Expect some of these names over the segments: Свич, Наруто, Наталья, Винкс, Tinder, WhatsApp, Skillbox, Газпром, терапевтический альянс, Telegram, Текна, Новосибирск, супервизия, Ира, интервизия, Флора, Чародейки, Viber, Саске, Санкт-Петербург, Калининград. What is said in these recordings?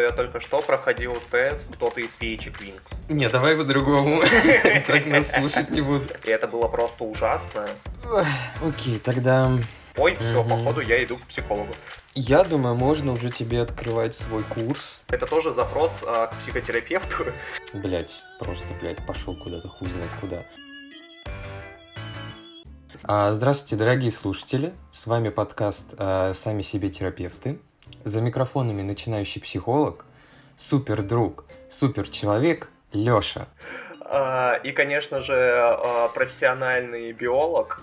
Я только что проходил тест кто-то из феечек Винкс. Не, давай по-другому. Так нас слушать не будут. И это было просто ужасно. Окей, тогда... Ой, все, походу я иду к психологу. Я думаю, можно уже тебе открывать свой курс. Это тоже запрос к психотерапевту. Блять, просто, блять, пошел куда-то, хуй знает куда. Здравствуйте, дорогие слушатели. С вами подкаст «Сами себе терапевты». За микрофонами начинающий психолог, супер друг, супер человек Лёша. И, конечно же, профессиональный биолог,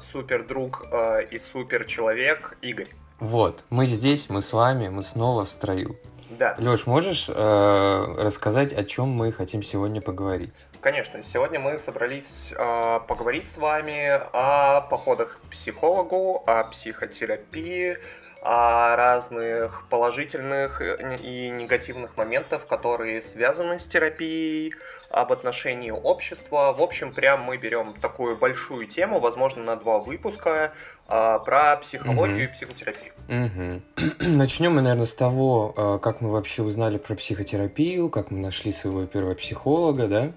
супер друг и супер человек Игорь. Вот, мы здесь, мы с вами, мы снова в строю. Да. Лёш, можешь рассказать, о чем мы хотим сегодня поговорить? Конечно, сегодня мы собрались поговорить с вами о походах к психологу, о психотерапии, о разных положительных и негативных моментах, которые связаны с терапией, об отношении общества. В общем, прям мы берем такую большую тему, возможно, на 2 выпуска, про психологию и психотерапию. Начнем мы, наверное, с того, как мы вообще узнали про психотерапию, как мы нашли своего первого психолога, да?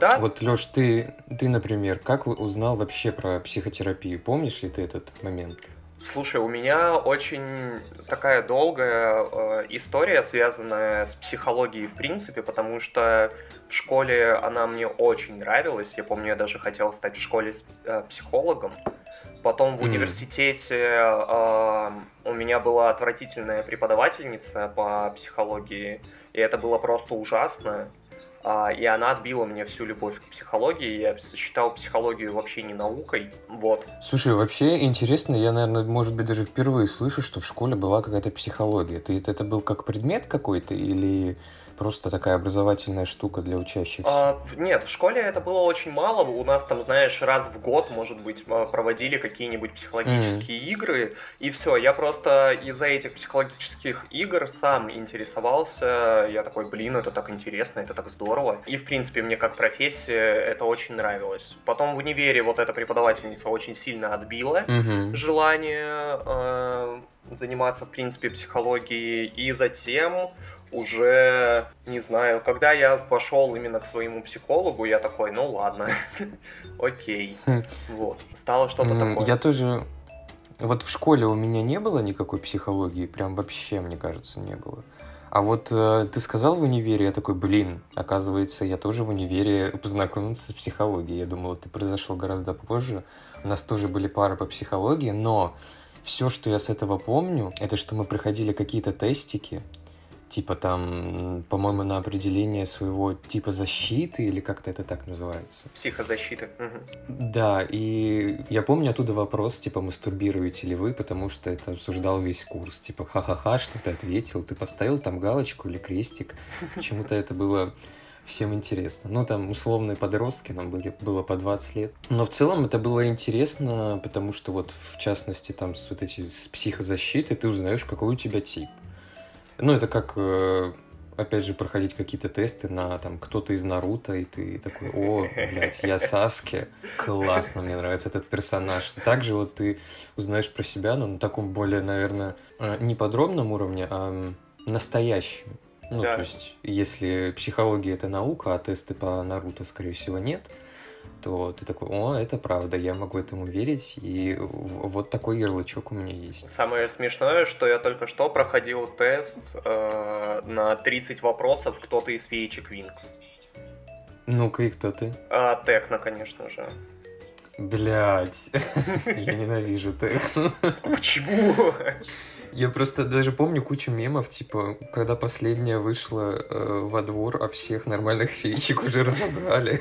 Да. Вот, Лёш, ты, например, как узнал вообще про психотерапию? Помнишь ли ты этот момент? Слушай, у меня очень такая долгая история, связанная с психологией в принципе, потому что в школе она мне очень нравилась. Я помню, я даже хотел стать в школе психологом. Потом в университете у меня была отвратительная преподавательница по психологии, и это было просто ужасно. И она отбила мне всю любовь к психологии, я считал психологию вообще не наукой, вот. Слушай, вообще интересно, я, наверное, может быть, даже впервые слышу, что в школе была какая-то психология. Это был как предмет какой-то или просто такая образовательная штука для учащихся? Нет, в школе это было очень мало, у нас там, знаешь, раз в год, может быть, проводили какие-нибудь психологические игры, и все, я просто из-за этих психологических игр сам интересовался, я такой, блин, это так интересно, это так здорово. И, в принципе, мне как профессия это очень нравилось. Потом в универе вот эта преподавательница очень сильно отбила желание заниматься, в принципе, психологией. И затем уже, не знаю, когда я пошел именно к своему психологу, я такой, ну ладно, окей. Вот, стало что-то такое. Я тоже... Вот в школе у меня не было никакой психологии, прям вообще, мне кажется, не было. А вот ты сказал в универе, я такой, блин, оказывается, я тоже в универе познакомился с психологией. Я думал, это произошло гораздо позже. У нас тоже были пары по психологии, но все, что я с этого помню, это что мы проходили какие-то тестики, типа там, по-моему, на определение своего типа защиты, или как-то это так называется. Психозащита. Да, и я помню оттуда вопрос, типа, мастурбируете ли вы, потому что это обсуждал весь курс. Типа, ха-ха-ха, что ты ответил, ты поставил там галочку или крестик. Почему-то это было всем интересно. Ну, там условные подростки, нам было по 20 лет. Но в целом это было интересно, потому что вот, в частности, там, с вот эти с психозащиты ты узнаешь, какой у тебя тип. Ну, это как, опять же, проходить какие-то тесты на, там, кто-то из Наруто, и ты такой, о, блядь, я Саске, классно, мне нравится этот персонаж. Также вот ты узнаешь про себя, но на таком более, наверное, не подробном уровне, а настоящем. Ну, да. То есть, если психология — это наука, а тесты по Наруто, скорее всего, нет, то ты такой, о, это правда, я могу этому верить, и вот такой ярлычок у меня есть. Самое смешное, что я только что проходил тест на 30 вопросов кто-то из феечек Винкс. Ну-ка, и кто ты? Текна, конечно же. Блять, я ненавижу Текну. Почему? Я просто даже помню кучу мемов, типа, когда последняя вышла во двор, а всех нормальных феечек уже разобрали.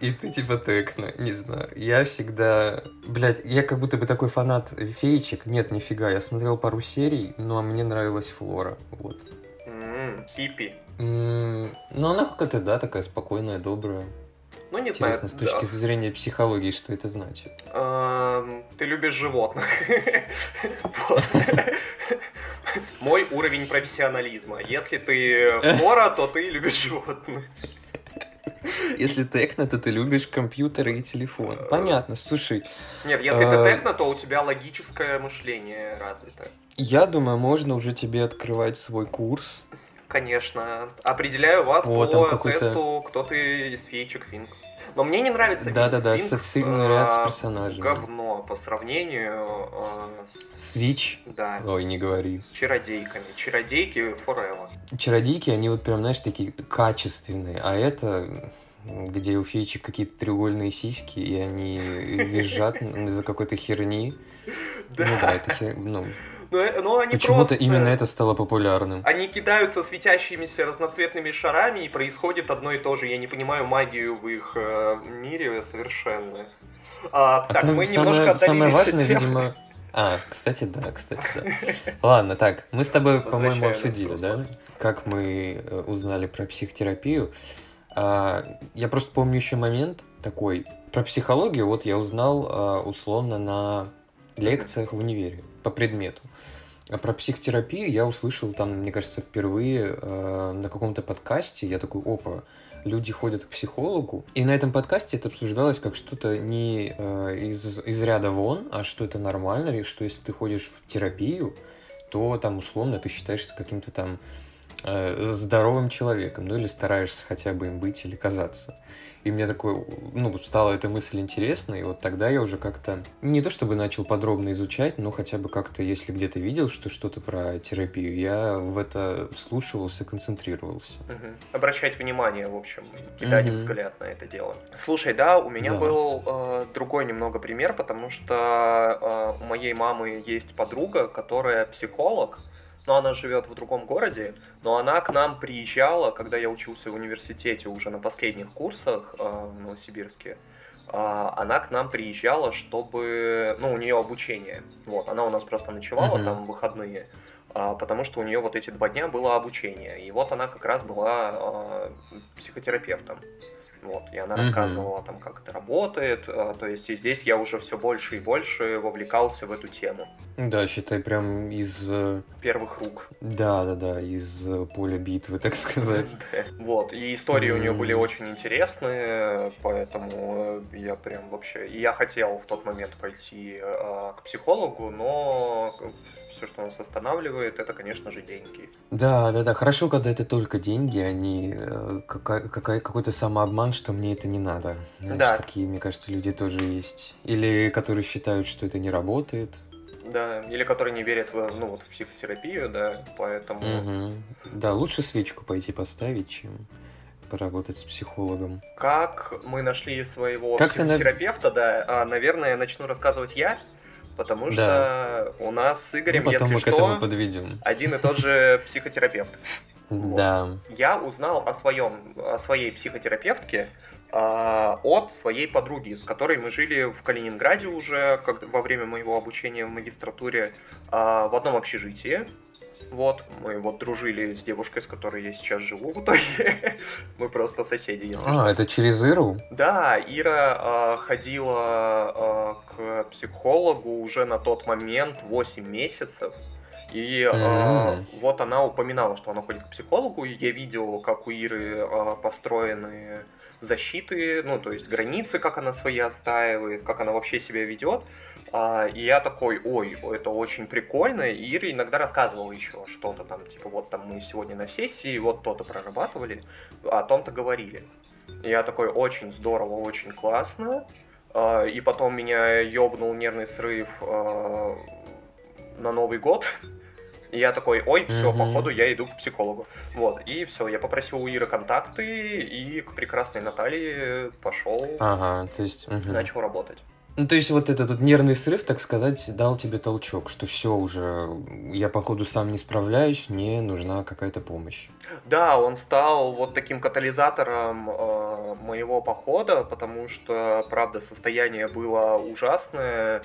И ты типа Текна, не знаю. Я всегда... Блядь, я как будто бы такой фанат феечек. Нет, нифига, я смотрел пару серий, но мне нравилась Флора, вот. Хиппи. Ну, она какая-то, да, такая спокойная, добрая. Ну, не знаю. Интересно, с точки зрения психологии, что это значит. Ты любишь животных. Мой уровень профессионализма. Если ты Флора, то ты любишь животных. Если Текна, то ты любишь компьютеры и телефон. Понятно, слушай. Нет, если ты Текна, то у тебя логическое мышление развито. Я думаю, можно уже тебе открывать свой курс. Конечно. Определяю вас по тесту, кто ты из феечек Винкс. Но мне не нравится Винкс. Да-да-да, ассоциативный ряд с персонажами. Говно по сравнению с... Свич? Да. Ой, не говори. С чародейками. Чародейки forever. Чародейки, они вот прям, знаешь, такие качественные. А это... где у феечек какие-то треугольные сиськи, и они визжат из-за какой-то херни. Да. Ну да, это херня. Но они почему-то просто... именно это стало популярным. Они кидаются светящимися разноцветными шарами, и происходит одно и то же. Я не понимаю магию в их мире совершенно. Так, мы немножко отдалились. Самое важное, видимо... Кстати, да. Ладно, так, мы с тобой, по-моему, обсудили, да? Как мы узнали про психотерапию. Я просто помню еще момент такой. Про психологию вот я узнал условно на лекциях в универе по предмету. А про психотерапию я услышал там, мне кажется, впервые на каком-то подкасте. Я такой, опа, люди ходят к психологу. И на этом подкасте это обсуждалось как что-то не из ряда вон, а что это нормально, и что если ты ходишь в терапию, то там условно ты считаешься каким-то там здоровым человеком, ну или стараешься хотя бы им быть или казаться. И мне такой, ну, стала эта мысль интересна, и вот тогда я уже как-то, не то чтобы начал подробно изучать, но хотя бы как-то, если где-то видел что-то про терапию, я в это вслушивался, концентрировался. Угу. Обращать внимание, в общем, кидать взгляд на это дело. Слушай, да, у меня был другой немного пример, потому что у моей мамы есть подруга, которая психолог, но она живет в другом городе, но она к нам приезжала, когда я учился в университете уже на последних курсах в Новосибирске. Она к нам приезжала, чтобы... Ну, у нее обучение. Вот, она у нас просто ночевала там в выходные, потому что у нее вот эти 2 дня было обучение. И вот она как раз была психотерапевтом. Вот, и она рассказывала там, как это работает, то есть и здесь я уже все больше и больше вовлекался в эту тему. Да, считай, прям из... первых рук. Да, из поля битвы, так сказать. Вот, и истории у нее были очень интересные, поэтому я прям вообще... И я хотел в тот момент пойти к психологу, но все, что нас останавливает, это, конечно же, деньги. Да, хорошо, когда это только деньги, а не какой-то самообман, что мне это не надо. Знаешь, да. Такие, мне кажется, люди тоже есть. Или которые считают, что это не работает. Да, или которые не верят в психотерапию, да, поэтому... Угу. Да, лучше свечку пойти поставить, чем поработать с психологом. Как мы нашли своего психотерапевта, наверное, я начну рассказывать я. Потому что у нас с Игорем, если что, один и тот же психотерапевт. Вот. Да. Я узнал о своей психотерапевтке от своей подруги, с которой мы жили в Калининграде уже во время моего обучения в магистратуре в одном общежитии. Вот, мы дружили с девушкой, с которой я сейчас живу в итоге. Мы просто соседи, если что. Это через Иру? Да, Ира ходила к психологу уже на тот момент 8 месяцев. И вот она упоминала, что она ходит к психологу, и я видел, как у Иры построены защиты, ну, то есть границы, как она свои отстаивает, как она вообще себя ведет. И я такой, ой, это очень прикольно. И Ира иногда рассказывала еще что-то там, типа, вот там мы сегодня на сессии, вот то-то прорабатывали, о том-то говорили. И я такой, очень здорово, очень классно. И потом меня ёбнул нервный срыв на Новый год. И я такой, ой, все, походу я иду к психологу. Вот, и все, я попросил у Иры контакты, и к прекрасной Наталье пошел, начал работать. Ну, то есть вот этот нервный срыв, так сказать, дал тебе толчок, что все уже, я, походу, сам не справляюсь, мне нужна какая-то помощь. Да, он стал вот таким катализатором моего похода, потому что, правда, состояние было ужасное,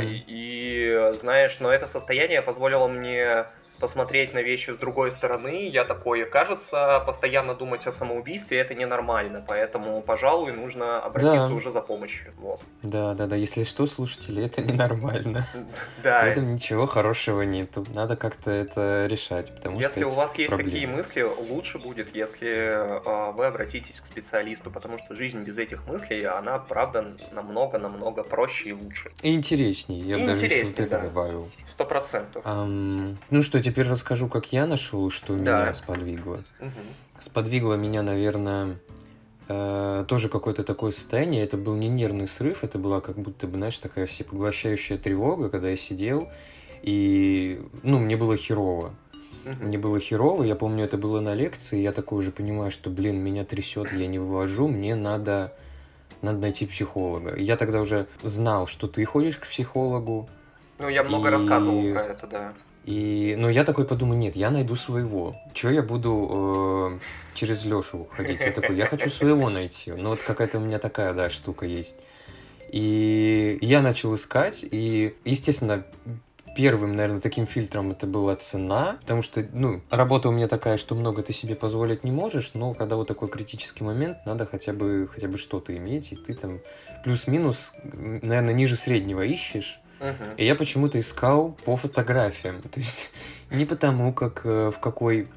и, знаешь, но это состояние позволило мне посмотреть на вещи с другой стороны. Я такой, кажется, постоянно думать о самоубийстве — это ненормально, поэтому, пожалуй, нужно обратиться уже за помощью. Вот. Да, если что, слушатели, это ненормально. Да. В этом ничего хорошего нету, надо как-то это решать, потому что если у вас есть такие мысли, лучше будет, если вы обратитесь к специалисту, потому что жизнь без этих мыслей, она, правда, намного-намного проще и лучше. И интереснее, я бы даже вот это добавил. 100%. Ну что, теперь расскажу, как я нашел, что меня сподвигло. Угу. Сподвигло меня, наверное, тоже какое-то такое состояние. Это был не нервный срыв, это была как будто бы, знаешь, такая всепоглощающая тревога, когда я сидел, и, ну, мне было херово. Мне было херово, я помню, это было на лекции, я такой уже понимаю, что, блин, меня трясет, я не вывожу, мне надо найти психолога. Я тогда уже знал, что ты ходишь к психологу. Ну, я много рассказывал про это, да. Но я такой подумал, нет, я найду своего. Чего я буду через Лешу ходить? Я такой, я хочу своего найти. Ну, вот какая-то у меня такая, да, штука есть. И я начал искать, и, естественно, первым, наверное, таким фильтром это была цена, потому что, ну, работа у меня такая, что много ты себе позволить не можешь, но когда вот такой критический момент, надо хотя бы что-то иметь, и ты там плюс-минус, наверное, ниже среднего ищешь. Uh-huh. И я почему-то искал по фотографиям, то есть не потому, как в какой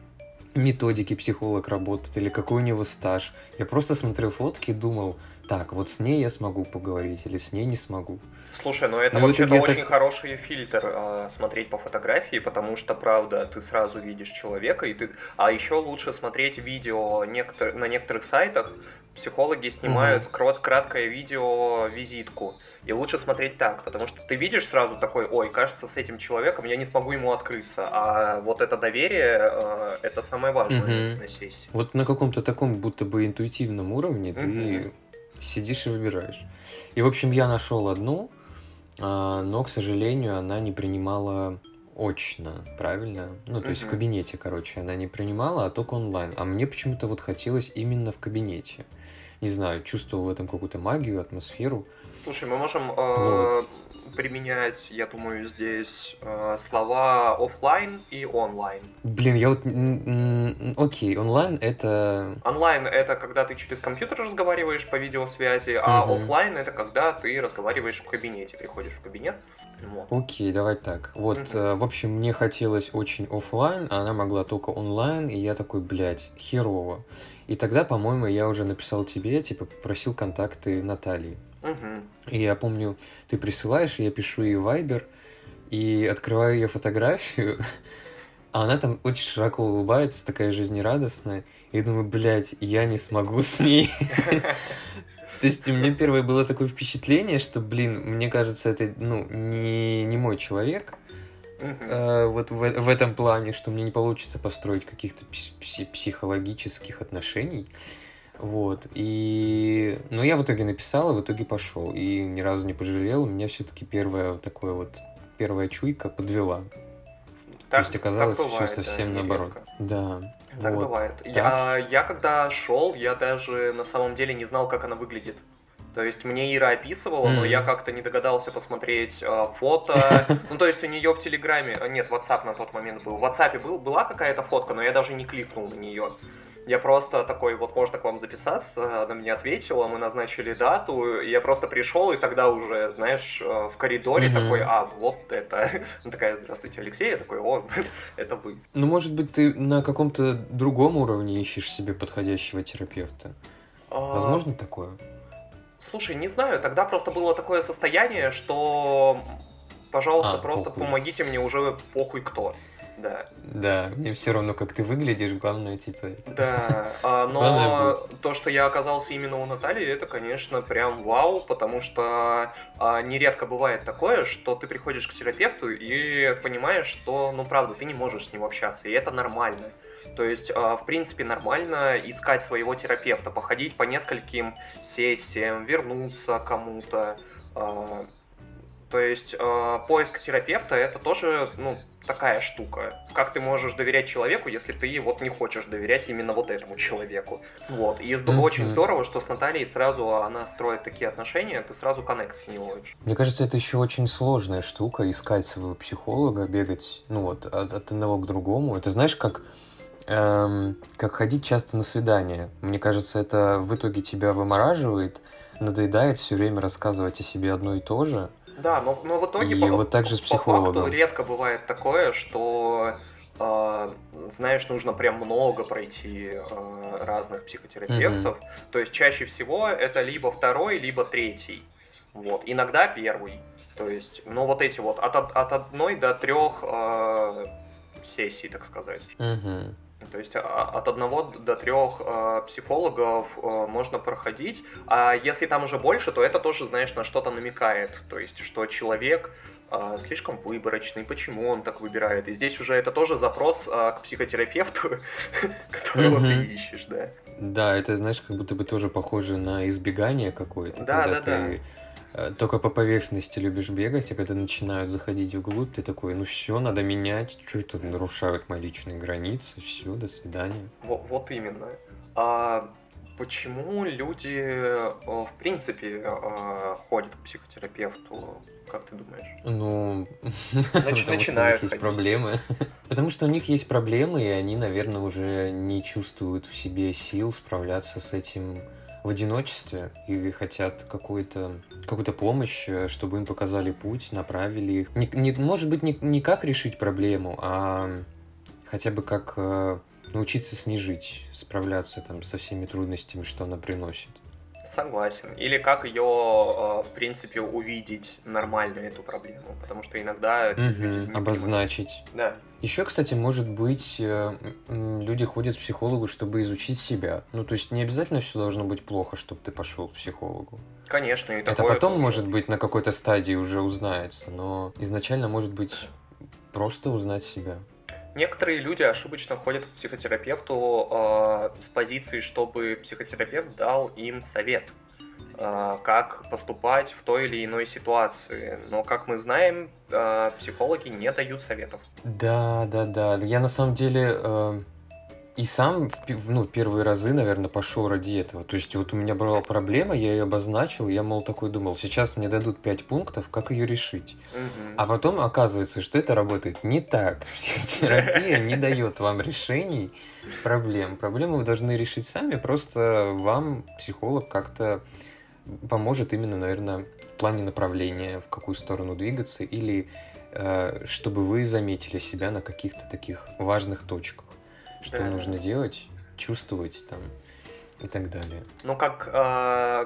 методике психолог работает или какой у него стаж, я просто смотрел фотки и думал, так, вот с ней я смогу поговорить или с ней не смогу. Слушай, ну это вообще-то очень хороший фильтр — смотреть по фотографии, потому что, правда, ты сразу видишь человека, и ты... А еще лучше смотреть видео на некоторых сайтах. Психологи снимают краткое видео, визитку. И лучше смотреть так, потому что ты видишь сразу такой, ой, кажется, с этим человеком я не смогу ему открыться. А вот это доверие — это самое важное на сессии. Вот на каком-то таком будто бы интуитивном уровне ты сидишь и выбираешь. И, в общем, я нашел одну, но, к сожалению, она не принимала очно, правильно? Ну, то есть в кабинете, короче, она не принимала, а только онлайн. А мне почему-то вот хотелось именно в кабинете. Не знаю, чувствовал в этом какую-то магию, атмосферу. Слушай, мы можем применять, я думаю, здесь слова офлайн и онлайн. Блин, я вот... Окей, онлайн это... Онлайн это когда ты через компьютер разговариваешь по видеосвязи, а офлайн это когда ты разговариваешь в кабинете, приходишь в кабинет. Вот. Окей, давай так. Вот, в общем, мне хотелось очень офлайн, а она могла только онлайн, и я такой, блядь, херово. И тогда, по-моему, я уже написал тебе, типа, попросил контакты Натальи. И я помню, ты присылаешь, я пишу ей Viber, и открываю ее фотографию, а она там очень широко улыбается, такая жизнерадостная, и думаю, блядь, я не смогу с ней. То есть у меня первое было такое впечатление, что, блин, мне кажется, это, ну, не мой человек, вот в этом плане, что мне не получится построить каких-то психологических отношений. Вот, и... Но я в итоге написал, и в итоге пошел, и ни разу не пожалел, меня все-таки первая чуйка подвела. Так, то есть оказалось так бывает, все совсем наоборот. Редко. Да. Так вот. Бывает. Так? Я когда шел, я даже на самом деле не знал, как она выглядит. То есть мне Ира описывала, но я как-то не догадался посмотреть фото. Ну, то есть у нее в Телеграме... Нет, WhatsApp на тот момент был. В WhatsApp была какая-то фотка, но я даже не кликнул на нее. Я просто такой, вот можно к вам записаться, она мне ответила, мы назначили дату, и я просто пришел, и тогда уже, знаешь, в коридоре такой, вот это. Она такая, здравствуйте, Алексей, я такой, о, это вы. Ну, может быть, ты на каком-то другом уровне ищешь себе подходящего терапевта? Возможно такое? Слушай, не знаю, тогда просто было такое состояние, что, пожалуйста, просто похуй. Помогите мне, уже похуй кто. Да. Да, мне все равно, как ты выглядишь, главное, типа... Это... Да, но то, что я оказался именно у Натальи, это, конечно, прям вау, потому что нередко бывает такое, что ты приходишь к терапевту и понимаешь, что, ну, правда, ты не можешь с ним общаться, и это нормально. То есть, в принципе, нормально искать своего терапевта, походить по нескольким сессиям, вернуться кому-то. То есть, поиск терапевта — это тоже, ну, такая штука. Как ты можешь доверять человеку, если ты вот не хочешь доверять именно вот этому человеку? Вот. И очень здорово, что с Натальей сразу она строит такие отношения, ты сразу коннект с ней ловишь. Мне кажется, это еще очень сложная штука, искать своего психолога, бегать, ну вот, от одного к другому. Это знаешь, как ходить часто на свидания. Мне кажется, это в итоге тебя вымораживает, надоедает все время рассказывать о себе одно и то же. Да, но в итоге и вот так же с психологом. По факту редко бывает такое, что, знаешь, нужно прям много пройти разных психотерапевтов. Mm-hmm. То есть чаще всего это либо второй, либо третий. Вот. Иногда первый. То есть, ну вот эти вот от одной до трех сессий, так сказать. Mm-hmm. То есть от одного до трех психологов можно проходить, а если там уже больше, то это тоже, знаешь, на что-то намекает, то есть что человек слишком выборочный, почему он так выбирает, и здесь уже это тоже запрос к психотерапевту, которого ты ищешь, да. Да, это, знаешь, как будто бы тоже похоже на избегание какое-то, когда ты только по поверхности любишь бегать, а когда начинают заходить вглубь, ты такой, ну все, надо менять, что-то нарушают мои личные границы, все, до свидания. Вот именно. А почему люди, в принципе, ходят к психотерапевту, как ты думаешь? Ну, потому что у них есть проблемы. Потому что у них есть проблемы, и они, наверное, уже не чувствуют в себе сил справляться с этим в одиночестве и хотят какую-то помощь, чтобы им показали путь, направили их. Может быть, не как решить проблему, а хотя бы как научиться с ней жить, справляться там со всеми трудностями, что она приносит. Согласен. Или как ее, в принципе, увидеть нормально, эту проблему, потому что иногда... Обозначить. Да. Еще, кстати, может быть, люди ходят к психологу, чтобы изучить себя. Ну, то есть не обязательно все должно быть плохо, чтобы ты пошел к психологу. Конечно, и такое... Это потом, может быть, на какой-то стадии уже узнается, но изначально, может быть, просто узнать себя. Некоторые люди ошибочно ходят к психотерапевту с позиции, чтобы психотерапевт дал им совет, как поступать в той или иной ситуации. Но, как мы знаем, психологи не дают советов. Да. Я на самом деле и сам в первые разы, наверное, пошел ради этого. То есть вот у меня была проблема, я ее обозначил, я, мол, такой думал, сейчас мне дадут 5 пунктов, как ее решить. Угу. А потом оказывается, что это работает не так. Психотерапия не дает вам решений проблем. Проблемы вы должны решить сами, просто вам психолог как-то поможет именно, наверное, в плане направления, в какую сторону двигаться, или чтобы вы заметили себя на каких-то таких важных точках. Что нужно делать, чувствовать там и так далее. Ну, как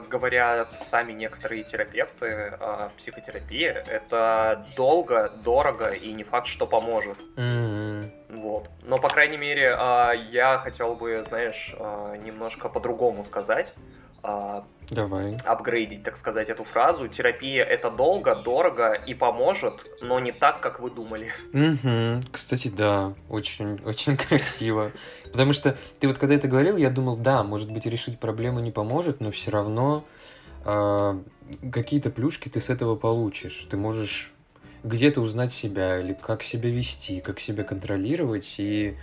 говорят сами некоторые терапевты, психотерапия — это долго, дорого и не факт, что поможет. Вот. Но, по крайней мере, я хотел бы, знаешь, немножко по-другому сказать. Давай. Апгрейдить, так сказать, эту фразу. Терапия — это долго, дорого и поможет, но не так, как вы думали. Кстати, да, очень красиво. Потому что ты вот когда это говорил, я думал, да, может быть, решить проблему не поможет, но все равно какие-то плюшки ты с этого получишь. Ты можешь где-то узнать себя, или как себя вести, как себя контролировать и...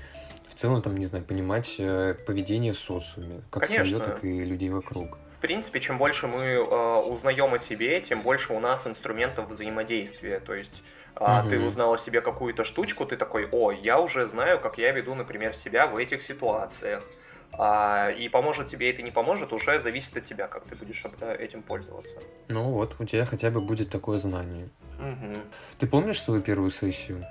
В целом, там, не знаю, понимать поведение в социуме, как свое, так и людей вокруг. В принципе, чем больше мы узнаем о себе, тем больше у нас инструментов взаимодействия. То есть ты узнал о себе какую-то штучку, ты такой, я уже знаю, как я веду, например, себя в этих ситуациях. И поможет тебе это, не поможет, уже зависит от тебя, как ты будешь этим пользоваться. Ну вот, у тебя хотя бы будет такое знание. Ты помнишь свою первую сессию?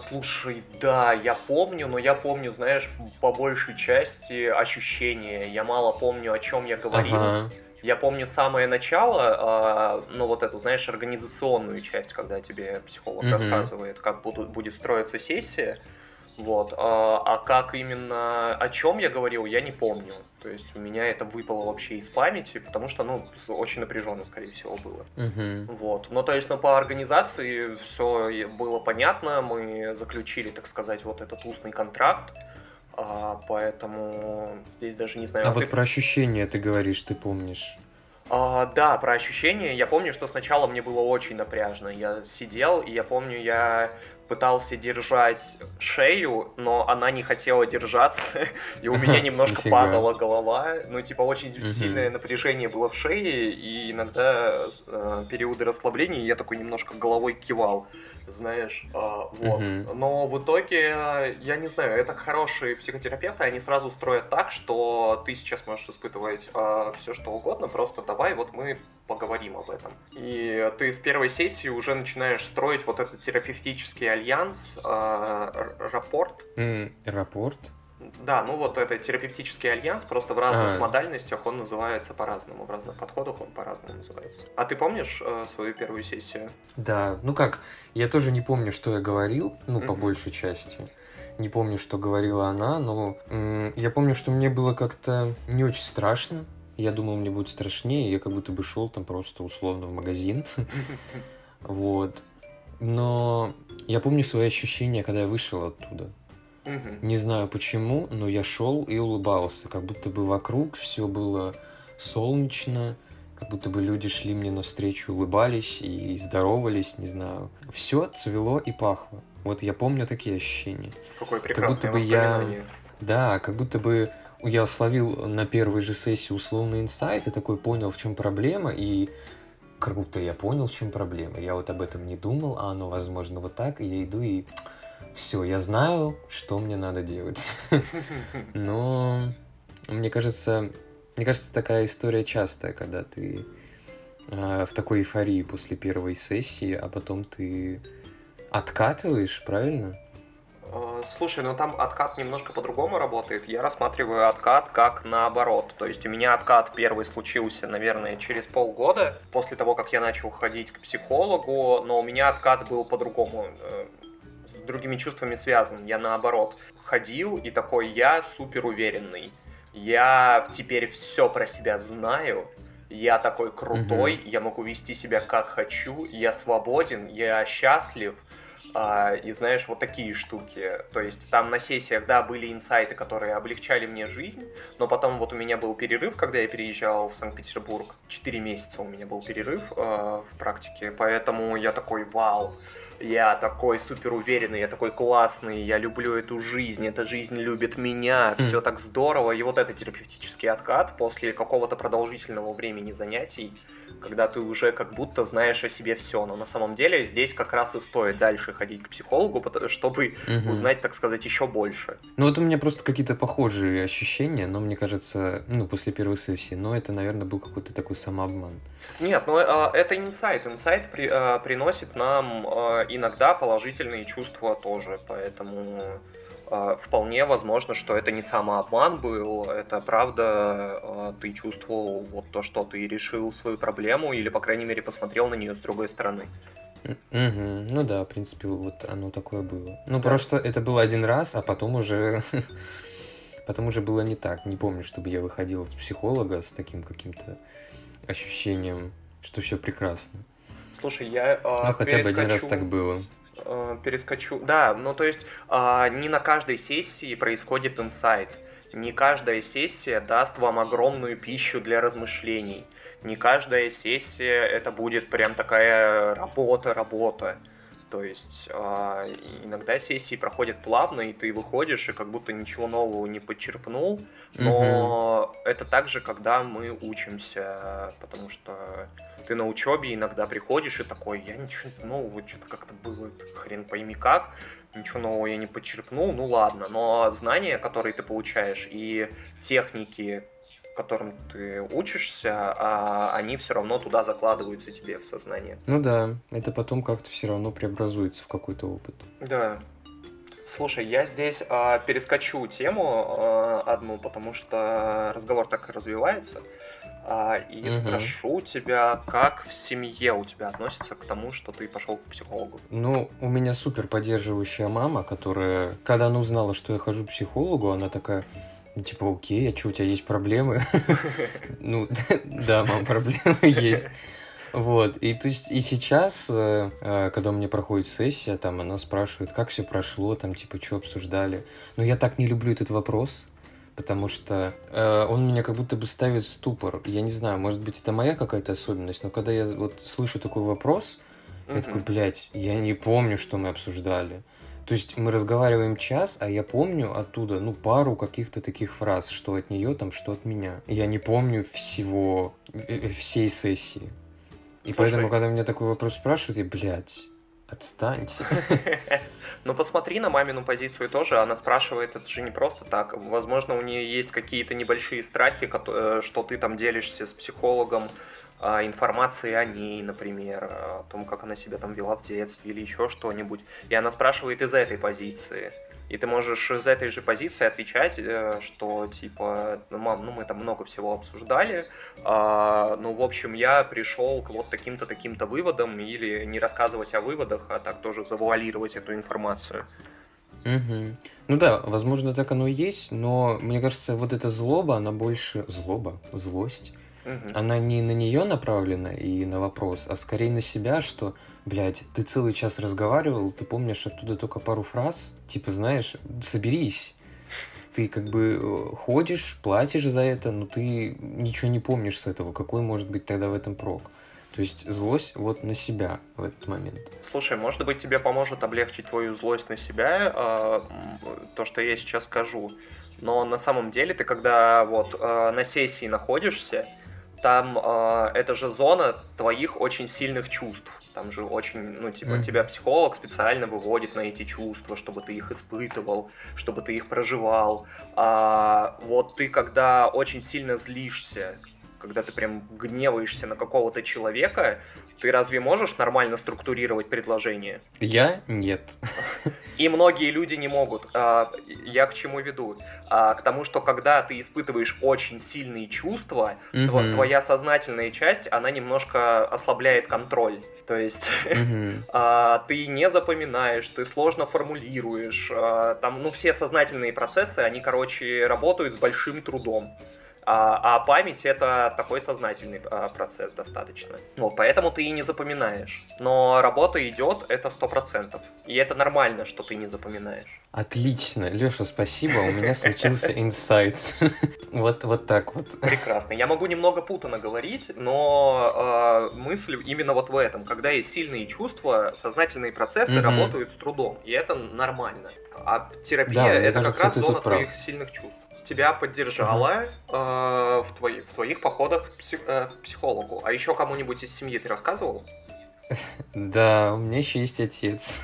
Слушай, да, я помню, но я помню, знаешь, по большей части ощущения. Я мало помню, о чем я говорил. Ага. Я помню самое начало, вот эту, знаешь, организационную часть, когда тебе психолог рассказывает, как будет строиться сессия. Вот. А как именно, о чем я говорил, я не помню. То есть у меня это выпало вообще из памяти, потому что, очень напряженно, скорее всего, было. Вот. По организации все было понятно, мы заключили, так сказать, вот этот устный контракт, поэтому здесь даже не знаю... Про ощущения ты говоришь, ты помнишь? Да, про ощущения. Я помню, что сначала мне было очень напряжно. Я сидел, и я помню, я пытался держать шею, но она не хотела держаться, и у меня немножко падала голова. Ну, типа, очень сильное напряжение было в шее, и иногда периоды расслабления я такой немножко головой кивал, знаешь, вот. Но в итоге, я не знаю, это хорошие психотерапевты, они сразу строят так, что ты сейчас можешь испытывать все что угодно, просто давай вот мы поговорим об этом. И ты с первой сессии уже начинаешь строить вот этот терапевтический альянс, рапорт. Рапорт? Да, ну вот это терапевтический альянс, просто в разных модальностях он называется по-разному, в разных подходах он по-разному называется. А ты помнишь свою первую сессию? Да, ну как, я тоже не помню, что я говорил, ну по большей части. Не помню, что говорила она, но я помню, что мне было как-то не очень страшно. Я думал, мне будет страшнее, я как будто бы шел там просто условно в магазин. Вот. Но я помню свои ощущения, когда я вышел оттуда. Не знаю почему, но я шел и улыбался. Как будто бы вокруг все было солнечно, как будто бы люди шли мне навстречу, улыбались и здоровались, не знаю. Все цвело и пахло. Вот я помню такие ощущения. Какое прекрасное воспоминание. Да, как будто бы я словил на первой же сессии условный инсайт и такой понял, в чем проблема, и... Круто, я понял, в чем проблема. Я вот об этом не думал, а оно, возможно, вот так. И я иду, и все, я знаю, что мне надо делать. Но мне кажется, такая история частая, когда ты в такой эйфории после первой сессии, а потом ты откатываешь, правильно? Слушай, ну там откат немножко по-другому работает. Я рассматриваю откат как наоборот. То есть у меня откат первый случился, наверное, через полгода после того, как я начал ходить к психологу, но у меня откат был по-другому, с другими чувствами связан. Я наоборот ходил и такой, я супер уверенный. Я теперь все про себя знаю. Я такой крутой, я могу вести себя как хочу, я свободен, я счастлив. И знаешь, вот такие штуки. То есть там на сессиях, да, были инсайты, которые облегчали мне жизнь, но потом вот у меня был перерыв, когда я переезжал в Санкт-Петербург. 4 месяца у меня был перерыв в практике, поэтому я такой, вау, я такой супер уверенный, я такой классный, я люблю эту жизнь, эта жизнь любит меня, все так здорово. И вот это терапевтический откат после какого-то продолжительного времени занятий, когда ты уже как будто знаешь о себе все, но на самом деле здесь как раз и стоит дальше ходить к психологу, чтобы узнать, так сказать, еще больше. Ну вот у меня просто какие-то похожие ощущения, но мне кажется, ну после первой сессии, но это, наверное, был какой-то такой самообман. Нет, ну это инсайт, инсайт приносит нам иногда положительные чувства тоже, поэтому... Вполне возможно, что это не самообман был, это правда, ты чувствовал вот то, что ты решил свою проблему, или, по крайней мере, посмотрел на нее с другой стороны. Ну да, в принципе, вот оно такое было. Ну да. Просто это было один раз, а потом уже было не так. Не помню, чтобы я выходил от психолога с таким каким-то ощущением, что все прекрасно. Слушай, я ну, хотя бы один раз так было. Перескочу. Да, ну то есть не на каждой сессии происходит инсайт. Не каждая сессия даст вам огромную пищу для размышлений. Не каждая сессия это будет прям такая работа. То есть иногда сессии проходят плавно, и ты выходишь, и как будто ничего нового не подчерпнул. Но это также, когда мы учимся, потому что ты на учебе иногда приходишь и такой, я ничего нового, что-то как-то было, хрен пойми как, ничего нового я не подчерпнул, ну ладно. Но знания, которые ты получаешь, и техники, которым ты учишься, а они все равно туда закладываются тебе в сознание. Ну да, это потом как-то все равно преобразуется в какой-то опыт. Да. Слушай, я здесь перескочу тему одну, потому что разговор так и развивается, и спрошу тебя, как в семье у тебя относится к тому, что ты пошел к психологу? Ну, у меня супер поддерживающая мама, которая, когда она узнала, что я хожу к психологу, она такая... Типа, окей, а что, у тебя есть проблемы? Ну, да, мам, проблемы есть. Вот, и то есть и сейчас, когда у меня проходит сессия, там она спрашивает, как все прошло, там, типа, что обсуждали. Но я так не люблю этот вопрос, потому что он меня как будто бы ставит в ступор. Я не знаю, может быть, это моя какая-то особенность, но когда я вот слышу такой вопрос, Я такой, блядь, я не помню, что мы обсуждали. То есть мы разговариваем час, а я помню оттуда, ну, пару каких-то таких фраз, что от нее там, что от меня. Я не помню всей сессии. И слушай, поэтому, когда меня такой вопрос спрашивают, я, блядь, отстаньте. Ну, посмотри на мамину позицию тоже, она спрашивает, это же не просто так. Возможно, у нее есть какие-то небольшие страхи, что ты там делишься с психологом, информации о ней, например, о том, как она себя там вела в детстве или еще что-нибудь. И она спрашивает из этой позиции. И ты можешь из этой же позиции отвечать, что типа, мам, ну мы там много всего обсуждали, ну в общем я пришел к вот таким-то, таким-то выводам, или не рассказывать о выводах, а так тоже завуалировать эту информацию. Угу. Ну да, возможно так оно и есть, но мне кажется вот эта злоба, она больше... злость. Она не на нее направлена и на вопрос, а скорее на себя, что, блядь, ты целый час разговаривал, ты помнишь оттуда только пару фраз, типа, знаешь, соберись. Ты как бы ходишь, платишь за это, но ты ничего не помнишь с этого, какой может быть тогда в этом прок? То есть злость вот на себя в этот момент. Слушай, может быть, тебе поможет облегчить твою злость на себя, то, что я сейчас скажу, но на самом деле ты когда вот на сессии находишься, там это же зона твоих очень сильных чувств. Там же очень, ну, типа, тебя психолог специально выводит на эти чувства, чтобы ты их испытывал, чтобы ты их проживал. Вот ты, когда очень сильно злишься, когда ты прям гневаешься на какого-то человека, ты разве можешь нормально структурировать предложение? Я? Нет. И многие люди не могут. Я к чему веду? К тому, что когда ты испытываешь очень сильные чувства, твоя сознательная часть, она немножко ослабляет контроль. То есть ты не запоминаешь, ты сложно формулируешь. Там, ну, все сознательные процессы, они, короче, работают с большим трудом. А память — это такой сознательный процесс достаточно. Вот, поэтому ты и не запоминаешь. Но работа идет, это 100%. И это нормально, что ты не запоминаешь. Отлично, Леша, спасибо, у меня случился инсайт. Вот так вот. Прекрасно. Я могу немного путано говорить, но мысль именно вот в этом. Когда есть сильные чувства, сознательные процессы работают с трудом. И это нормально. А терапия — это как раз зона твоих сильных чувств. Тебя поддержала в твоих походах к психологу. А еще кому-нибудь из семьи ты рассказывал? Да, у меня еще есть отец,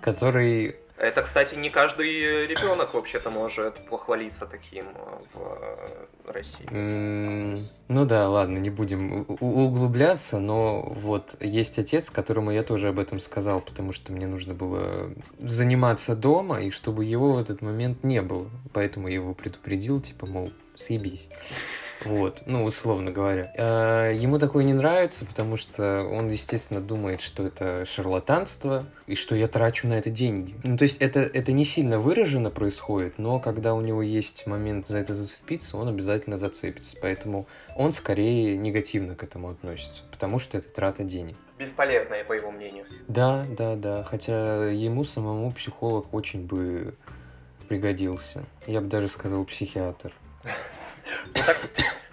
который... Это, кстати, не каждый ребенок вообще-то может похвалиться таким в России. Ну да, ладно, не будем углубляться, но вот есть отец, которому я тоже об этом сказал, потому что мне нужно было заниматься дома, и чтобы его в этот момент не было. Поэтому я его предупредил, типа, мол, съебись. Вот, ну, условно говоря. Ему такое не нравится, потому что он, естественно, думает, что это шарлатанство, и что я трачу на это деньги. Ну, то есть это не сильно выраженно происходит, но когда у него есть момент за это зацепиться, он обязательно зацепится. Поэтому он скорее негативно к этому относится, потому что это трата денег. Бесполезная, по его мнению. Да. Хотя ему самому психолог очень бы пригодился. Я бы даже сказал психиатр. Ну,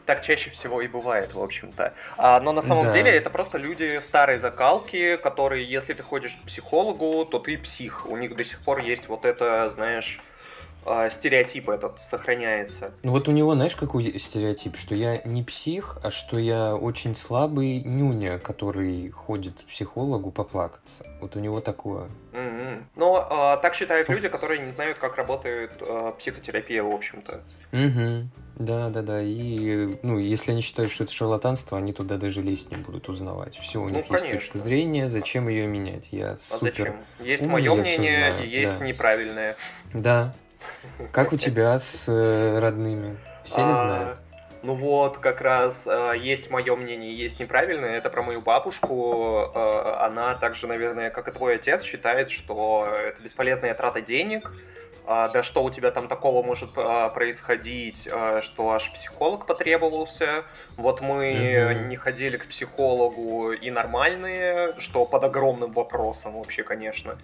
так чаще всего и бывает, в общем-то. Но на самом деле это просто люди старой закалки, которые, если ты ходишь к психологу, то ты псих. У них до сих пор есть вот это, знаешь, стереотип этот сохраняется. Ну вот у него, знаешь, какой стереотип? Что я не псих, а что я очень слабый нюня, который ходит к психологу поплакаться. Вот у него такое. Но так считают люди, которые не знают, как работает психотерапия, в общем-то. Да. И, ну, если они считают, что это шарлатанство, они туда даже лезть не будут узнавать. Все, у них конечно. Есть точка зрения, зачем ее менять? Я супер зачем? Есть мое мнение, и есть неправильное. Да. Как у тебя с родными? Все не знают. Ну вот, как раз есть мое мнение, есть неправильное. Это про мою бабушку. Она также, наверное, как и твой отец, считает, что это бесполезная трата денег. Да что у тебя там такого может происходить, что аж психолог потребовался. Вот мы не ходили к психологу и нормальные, что под огромным вопросом вообще, конечно.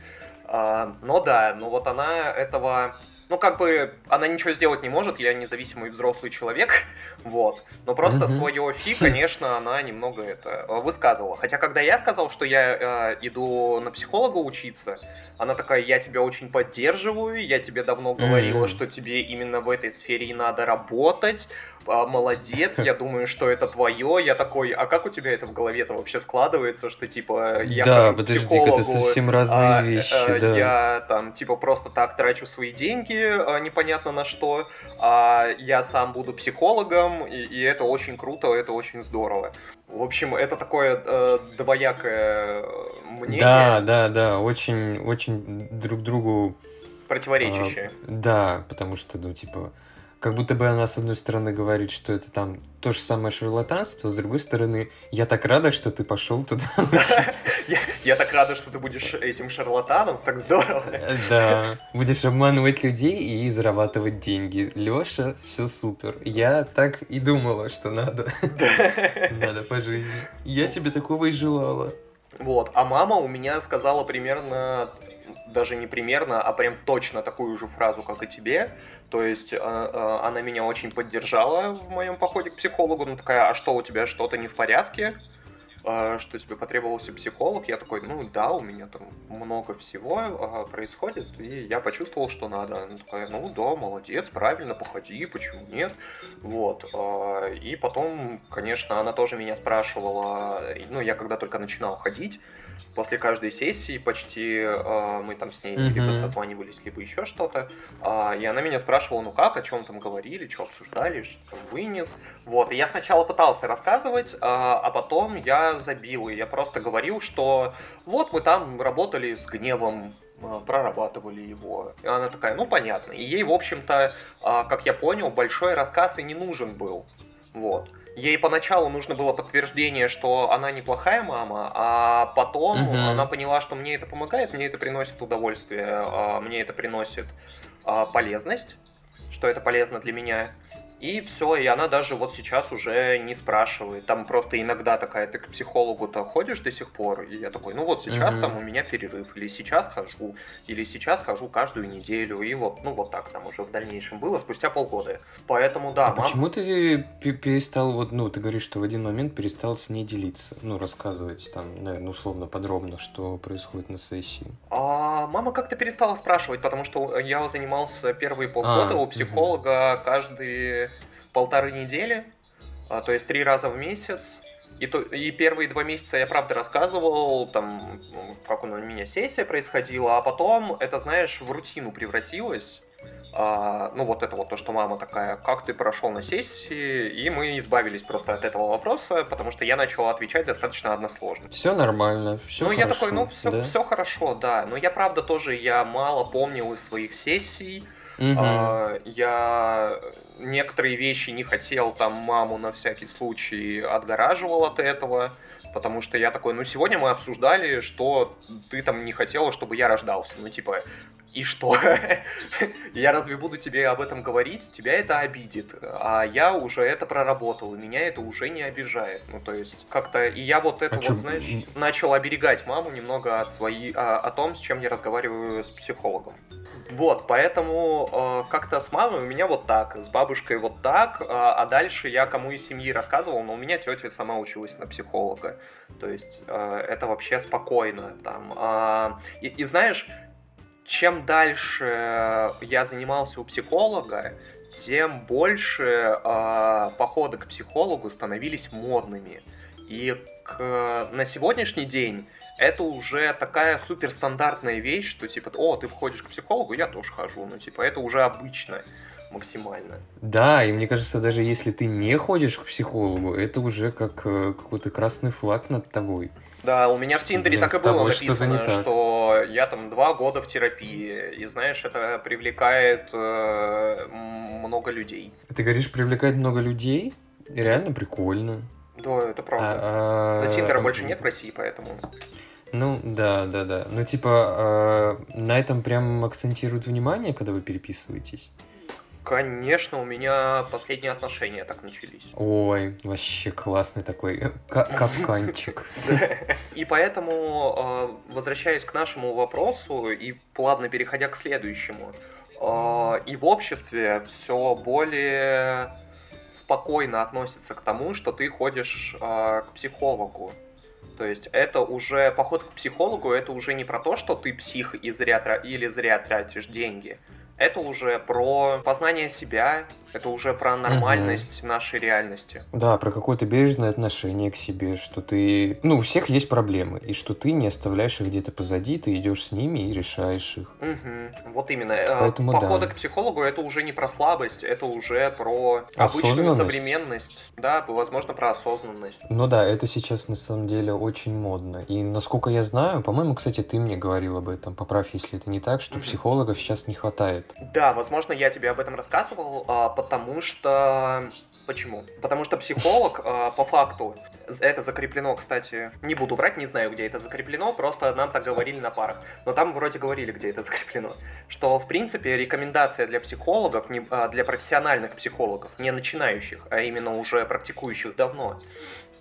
Но да, ну вот она этого... Ну, как бы, она ничего сделать не может, я независимый взрослый человек, вот. Но просто свое фи, конечно, она немного это высказывала. Хотя, когда я сказал, что я иду на психолога учиться, она такая: я тебя очень поддерживаю, я тебе давно говорила, что тебе именно в этой сфере и надо работать, молодец, я думаю, что это твое. Я такой: а как у тебя это в голове-то вообще складывается, что, типа, я хожу к психологу, это совсем разные вещи, да. Я, там, типа, просто так трачу свои деньги непонятно на что, я сам буду психологом, и это очень круто, это очень здорово. В общем, это такое двоякое мнение. Да, очень, очень друг другу противоречащее. Да, потому что, ну, типа, как будто бы она, с одной стороны, говорит, что это там то же самое шарлатанство, с другой стороны, я так рада, что ты пошел туда учиться. Я так рада, что ты будешь этим шарлатаном, так здорово. Да, будешь обманывать людей и зарабатывать деньги. Леша, все супер. Я так и думала, что надо по жизни. Я тебе такого и желала. Вот, а мама у меня сказала примерно... даже не примерно, а прям точно такую же фразу, как и тебе. То есть она меня очень поддержала в моем походе к психологу. Ну такая: а что, у тебя что-то не в порядке? Что тебе потребовался психолог? Я такой: ну да, у меня там много всего происходит, и я почувствовал, что надо. Она такая: ну да, молодец, правильно, походи, почему нет? Вот. И потом, конечно, она тоже меня спрашивала, ну я когда только начинал ходить, после каждой сессии почти мы там с ней либо созванивались, либо еще что-то. И она меня спрашивала: ну как, о чем там говорили, что обсуждали, что там вынес. Вот. И я сначала пытался рассказывать, а потом я забил. И я просто говорил, что вот мы там работали с гневом, прорабатывали его. И она такая: ну понятно. И ей, в общем-то, как я понял, большой рассказ и не нужен был. Вот. Ей поначалу нужно было подтверждение, что она неплохая мама, а потом она поняла, что мне это помогает, мне это приносит удовольствие, мне это приносит полезность, что это полезно для меня. И все, и она даже вот сейчас уже не спрашивает. Там просто иногда такая: ты к психологу-то ходишь до сих пор? И я такой: ну вот сейчас там у меня перерыв, или сейчас хожу каждую неделю. И вот, ну вот так там уже в дальнейшем было, спустя полгода. Поэтому да, мам... Почему ты перестал, вот, ну ты говоришь, что в один момент перестал с ней делиться, ну рассказывать там, наверное, условно подробно, что происходит на сессии? А мама как-то перестала спрашивать, потому что я занимался первые полгода у психолога каждый... 1,5 недели, то есть 3 раза в месяц. И первые 2 месяца я, правда, рассказывал, там, как у меня сессия происходила, а потом это, знаешь, в рутину превратилось. Ну, вот это вот то, что мама такая: как ты прошел на сессии? И мы избавились просто от этого вопроса, потому что я начал отвечать достаточно односложно. Все нормально, все хорошо. Ну, я такой: ну, все хорошо, да. Но я, правда, тоже, я мало помнил из своих сессий. Я некоторые вещи не хотел, там, маму на всякий случай отгораживал от этого, потому что я такой: ну, сегодня мы обсуждали, что ты там не хотела, чтобы я рождался. Ну, типа, и что? Я разве буду тебе об этом говорить? Тебя это обидит. А я уже это проработал, и меня это уже не обижает. Ну, то есть, как-то... И я вот это, вот, знаешь, начал оберегать маму немного от своей... о том, с чем я разговариваю с психологом. Вот, поэтому как-то с мамой у меня вот так, с бабушкой вот так, а дальше я кому из семьи рассказывал, но у меня тетя сама училась на психолога, то есть это вообще спокойно там. И знаешь, чем дальше я занимался у психолога, тем больше походы к психологу становились модными, и на сегодняшний день... Это уже такая суперстандартная вещь, что типа: о, ты ходишь к психологу, я тоже хожу. Ну, типа, это уже обычно максимально. Да, и мне кажется, даже если ты не ходишь к психологу, это уже как какой-то красный флаг над тобой. Да, у меня в Тиндере так и было написано, что я там 2 года в терапии, и, знаешь, это привлекает много людей. Ты говоришь, привлекает много людей? Реально прикольно. Да, это правда. Но Тиндера больше нет в России, поэтому... Ну, да. Ну, типа, на этом прям акцентируют внимание, когда вы переписываетесь? Конечно, у меня последние отношения так начались. Ой, вообще классный такой капканчик. И поэтому, возвращаясь к нашему вопросу и плавно переходя к следующему... И в обществе все более спокойно относится к тому, что ты ходишь к психологу. То есть это уже, поход к психологу, это уже не про то, что ты псих и зря, или зря тратишь деньги. Это уже про познание себя, это уже про нормальность нашей реальности. Да, про какое-то бережное отношение к себе, что ты... Ну, у всех есть проблемы, и что ты не оставляешь их где-то позади, ты идешь с ними и решаешь их. Вот именно. Поэтому походы к психологу — это уже не про слабость, это уже про обычную современность. Да, возможно, про осознанность. Ну да, это сейчас на самом деле очень модно. И насколько я знаю, по-моему, кстати, ты мне говорил об этом, поправь, если это не так, что психологов сейчас не хватает. Да, возможно, я тебе об этом рассказывал, потому что... Почему? Потому что психолог, по факту, это закреплено, кстати, не буду врать, не знаю, где это закреплено, просто нам так говорили на парах. Но там вроде говорили, где это закреплено. Что, в принципе, рекомендация для психологов, для профессиональных психологов, не начинающих, а именно уже практикующих давно,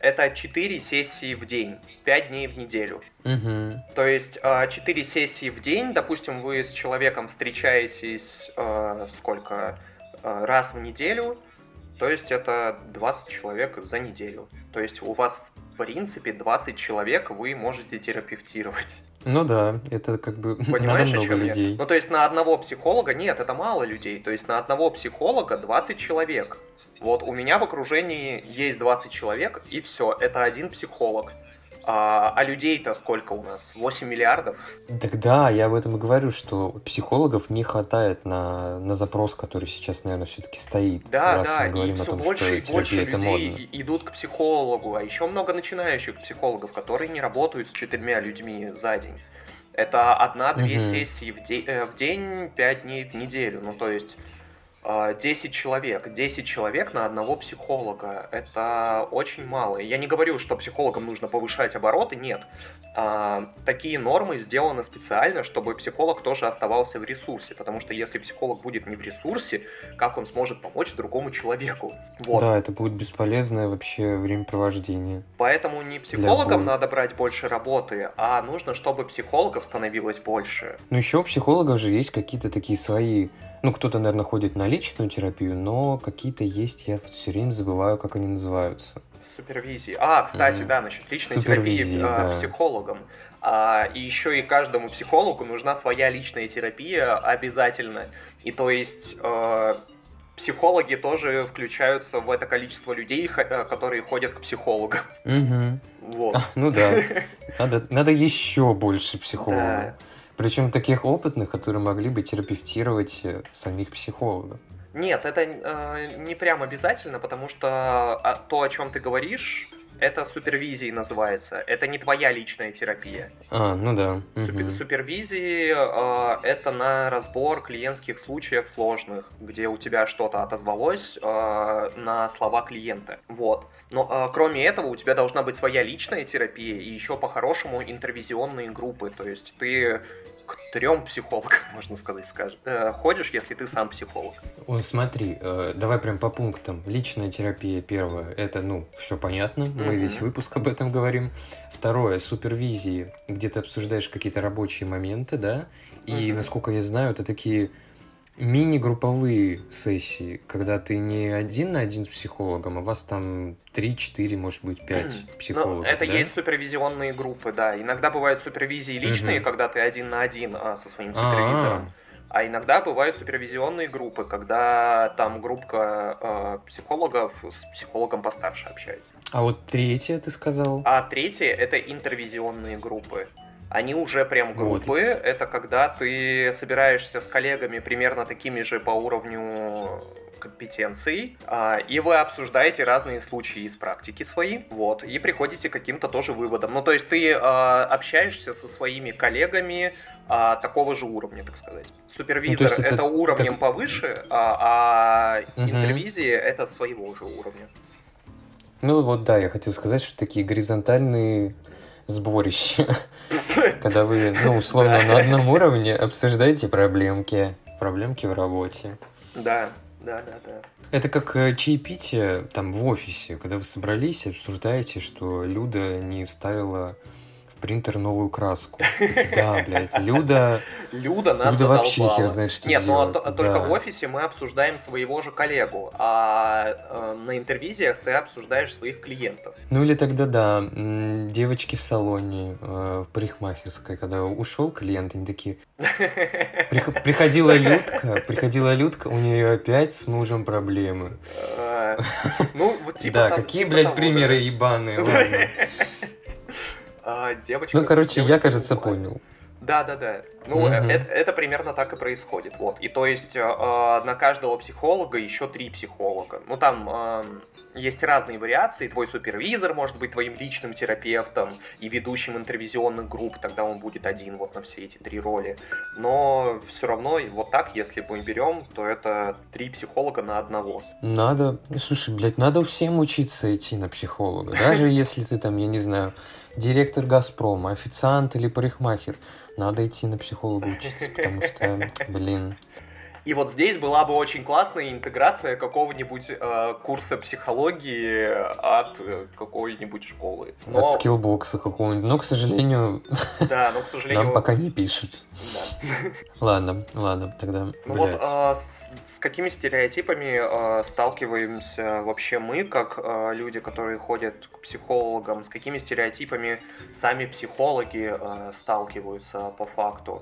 это 4 сессии в день, 5 дней в неделю. То есть 4 сессии в день, допустим, вы с человеком встречаетесь сколько? Раз в неделю, то есть это 20 человек за неделю. То есть у вас, в принципе, 20 человек вы можете терапевтировать. Ну да, это как бы надо много людей. Ну то есть на одного психолога, нет, это мало людей, то есть на одного психолога 20 человек. Вот у меня в окружении есть 20 человек, и все, это один психолог. А людей-то сколько у нас? 8 миллиардов? Так да, я об этом и говорю, что психологов не хватает на запрос, который сейчас, наверное, все-таки стоит. Да, раз да, мы говорим и все о том, больше и больше людей идут к психологу, а еще много начинающих психологов, которые не работают с 4 людьми за день. Это 1-2 сессии в день, 5 дней в неделю, ну то есть... 10 человек. 10 человек на одного психолога. Это очень мало. Я не говорю, что психологам нужно повышать обороты, нет. Такие нормы сделаны специально, чтобы психолог тоже оставался в ресурсе. Потому что если психолог будет не в ресурсе, как он сможет помочь другому человеку? Вот. Да, это будет бесполезное вообще времяпровождение. Поэтому не психологам надо брать больше работы, а нужно, чтобы психологов становилось больше. Ну еще у психологов же есть какие-то такие свои... Ну, кто-то, наверное, ходит на личную терапию, но какие-то есть, я все время забываю, как они называются. Супервизии. А, кстати, да, насчет личной терапии психологам. И еще и каждому психологу нужна своя личная терапия обязательно. И то есть психологи тоже включаются в это количество людей, которые ходят к психологам. Вот. Ну да, надо еще больше психологов. Причем таких опытных, которые могли бы терапевтировать самих психологов. Нет, это не прям обязательно, потому что то, о чем ты говоришь, это супервизией называется. Это не твоя личная терапия. А, ну да. Супервизии это на разбор клиентских случаев сложных, где у тебя что-то отозвалось на слова клиента. Вот. Но кроме этого у тебя должна быть своя личная терапия и еще по-хорошему интервизионные группы. То есть ты к 3 психологам, можно сказать, ходишь, если ты сам психолог. Смотри, давай прям по пунктам. Личная терапия первая, это, ну, все понятно, мы весь выпуск об этом говорим. Второе, супервизии, где ты обсуждаешь какие-то рабочие моменты, да, и, насколько я знаю, это такие мини-групповые сессии, когда ты не один на один с психологом, а вас там 3-4, может быть, 5 психологов. Это да? Есть супервизионные группы, да. Иногда бывают супервизии личные, когда ты один на один со своим супервизором. А иногда бывают супервизионные группы, когда там группа психологов с психологом постарше общается. А вот третье ты сказал? А третье — это интервизионные группы. Они уже прям группы, вот. Это когда ты собираешься с коллегами примерно такими же по уровню компетенций, и вы обсуждаете разные случаи из практики свои, вот, и приходите к каким-то тоже выводам. Ну, то есть ты общаешься со своими коллегами такого же уровня, так сказать. Супервизор — это уровнем повыше, а интервизии — это своего же уровня. Ну вот да, я хотел сказать, что такие горизонтальные... сборище, когда вы, ну, условно, на одном уровне обсуждаете проблемки в работе. Да. Это как чаепитие там в офисе, когда вы собрались и обсуждаете, что Люда не вставила в принтер новую краску. Да, блядь, Люда нас задолбала. Вообще хер знает, что делать. Нет, но только в офисе мы обсуждаем своего же коллегу, а на интервизиях ты обсуждаешь своих клиентов. Ну или тогда, да, девочки в салоне, в парикмахерской, когда ушел клиент, они такие... Приходила Людка, у нее опять с мужем проблемы. Ну, вот типа... Да, какие, блядь, примеры ебаные, ладно. Девочка, ну, короче, я, кажется, понял. Да. Ну, это примерно так и происходит. Вот. И то есть на каждого психолога еще 3 психолога. Ну, там есть разные вариации. Твой супервизор может быть твоим личным терапевтом и ведущим интервизионных групп. Тогда он будет один вот на все эти 3 роли. Но все равно вот так, если мы берем, то это 3 психолога на одного. Надо... Слушай, блядь, надо всем учиться идти на психолога. Даже если ты там, я не знаю... Директор Газпрома, официант или парикмахер. Надо идти на психолога учиться, потому что, блин. И вот здесь была бы очень классная интеграция какого-нибудь курса психологии от какой-нибудь школы. От скиллбокса какого-нибудь. Но, к сожалению, нам пока не пишут. Ладно, тогда. Ну вот с какими стереотипами сталкиваемся вообще мы, как люди, которые ходят к психологам, с какими стереотипами сами психологи сталкиваются по факту?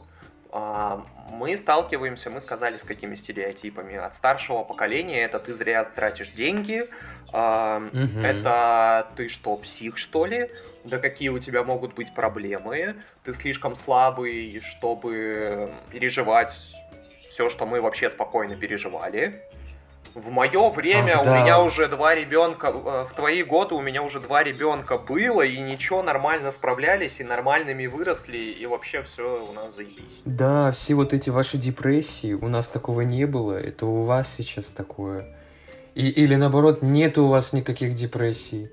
Мы сказали, с какими стереотипами. От старшего поколения это ты зря тратишь деньги, это ты что, псих, что ли? Да какие у тебя могут быть проблемы? Ты слишком слабый, чтобы переживать все, что мы вообще спокойно переживали. В мое время у меня уже 2 ребенка, в твои годы у меня уже 2 ребенка было, и ничего, нормально справлялись, и нормальными выросли, и вообще все у нас заебись. Да, все вот эти ваши депрессии, у нас такого не было, это у вас сейчас такое. Или наоборот, нет у вас никаких депрессий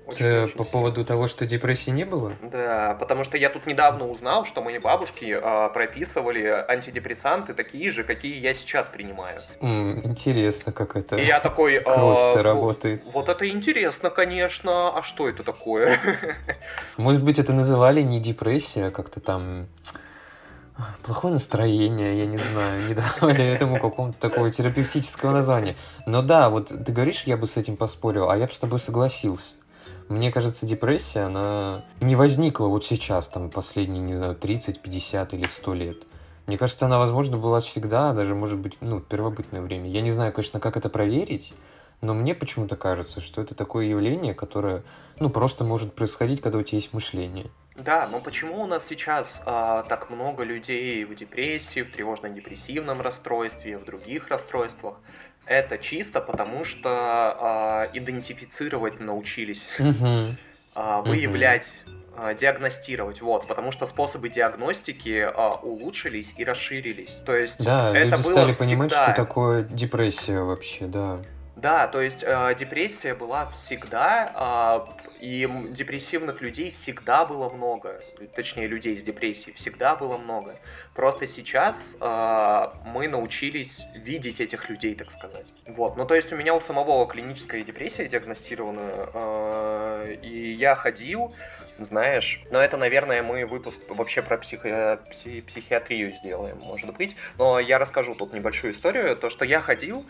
по поводу того, что депрессий не было? Да, потому что я тут недавно узнал, что мои бабушки прописывали антидепрессанты такие же, какие я сейчас принимаю. Интересно, как это кровь-то работает. Вот это интересно, конечно. А что это такое? Может быть, это называли не депрессия, а как-то там... Плохое настроение, я не знаю, не давали этому какого-то такого терапевтического названия. Но да, вот ты говоришь, я бы с этим поспорил, а я бы с тобой согласился. Мне кажется, депрессия, она не возникла вот сейчас, там, последние, не знаю, 30, 50 или 100 лет. Мне кажется, она, возможно, была всегда, даже, может быть, ну, первобытное время. Я не знаю, конечно, как это проверить, но мне почему-то кажется, что это такое явление, которое, ну, просто может происходить, когда у тебя есть мышление. Да, но почему у нас сейчас так много людей в депрессии, в тревожно-депрессивном расстройстве, в других расстройствах? Это чисто потому, что идентифицировать научились, выявлять, диагностировать, вот, потому что способы диагностики улучшились и расширились. То есть да, это люди было стали всегда... понимать, что такое депрессия вообще, да. Да, то есть депрессия была всегда, и депрессивных людей всегда было много. Точнее, людей с депрессией всегда было много. Просто сейчас мы научились видеть этих людей, так сказать. Вот, ну то есть у меня у самого клиническая депрессия диагностирована, и я ходил, знаешь, но это, наверное, мы выпуск вообще про психиатрию сделаем, может быть. Но я расскажу тут небольшую историю, то, что я ходил,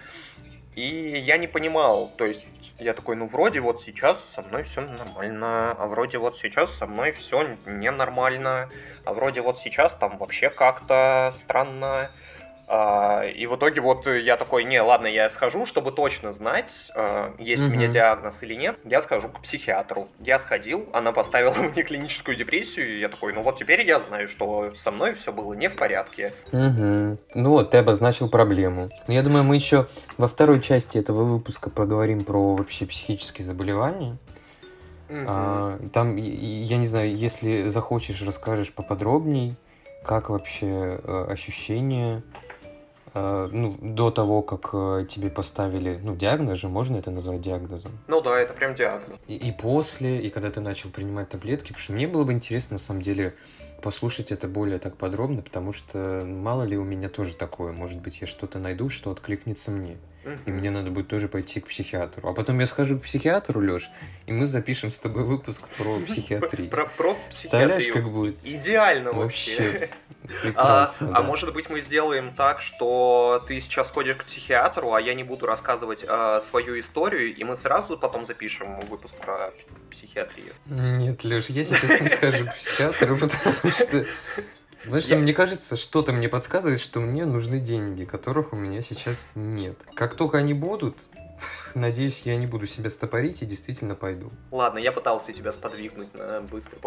и я не понимал, то есть я такой, ну вроде вот сейчас со мной все нормально, а вроде вот сейчас со мной все ненормально, а вроде вот сейчас там вообще как-то странно. И в итоге вот я такой, не, ладно, я схожу, чтобы точно знать, есть у меня диагноз или нет, я схожу к психиатру. Я сходил, она поставила мне клиническую депрессию, и я такой, ну вот теперь я знаю, что со мной все было не в порядке. Ну вот, ты обозначил проблему. Но я думаю, мы еще во второй части этого выпуска поговорим про вообще психические заболевания. Там, я не знаю, если захочешь, расскажешь поподробней, как вообще ощущения... ну, до того, как тебе поставили, ну, диагноз же, можно это назвать диагнозом? Ну да, это прям диагноз. И после, и когда ты начал принимать таблетки, потому что мне было бы интересно, на самом деле, послушать это более так подробно, потому что мало ли у меня тоже такое, может быть, я что-то найду, что откликнется мне. и мне надо будет тоже пойти к психиатру. А потом я схожу к психиатру, Лёш, и мы запишем с тобой выпуск про психиатрию. Про психиатрию. Как будет? Идеально вообще. Прекрасно, да. А может быть, мы сделаем так, что ты сейчас ходишь к психиатру, а я не буду рассказывать свою историю, и мы сразу потом запишем выпуск про психиатрию. Нет, Лёш, я сейчас не схожу к психиатру, потому что... Знаешь, мне кажется, что-то мне подсказывает, что мне нужны деньги, которых у меня сейчас нет. Как только они будут, надеюсь, я не буду себя стопорить и действительно пойду. Ладно, я пытался тебя сподвигнуть быстро,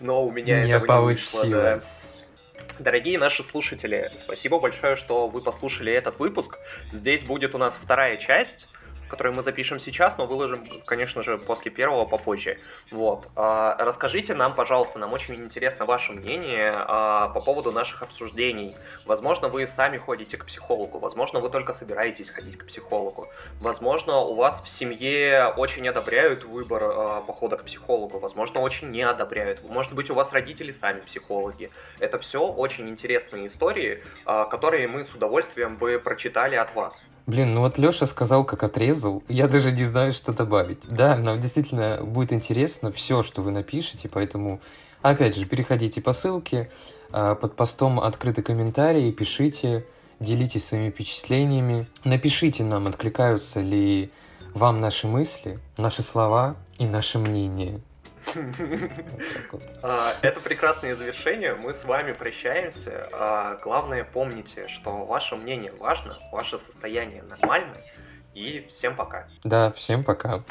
но у меня не этого не вышло. Не получилось. Да. Дорогие наши слушатели, спасибо большое, что вы послушали этот выпуск. Здесь будет у нас вторая часть, которые мы запишем сейчас, но выложим, конечно же, после первого попозже. Вот. Расскажите нам, пожалуйста, нам очень интересно ваше мнение по поводу наших обсуждений. Возможно, вы сами ходите к психологу, возможно, вы только собираетесь ходить к психологу, возможно, у вас в семье очень одобряют выбор похода к психологу, возможно, очень не одобряют, может быть, у вас родители сами психологи. Это все очень интересные истории, которые мы с удовольствием бы прочитали от вас. Блин, ну вот Лёша сказал, как отрезал, я даже не знаю, что добавить. Да, нам действительно будет интересно все, что вы напишете, поэтому, опять же, переходите по ссылке, под постом открыты комментарии, пишите, делитесь своими впечатлениями, напишите нам, откликаются ли вам наши мысли, наши слова и наше мнение. Это прекрасное завершение. Мы с вами прощаемся. Главное, помните, что ваше мнение важно, ваше состояние нормально. И всем пока. Да, всем пока.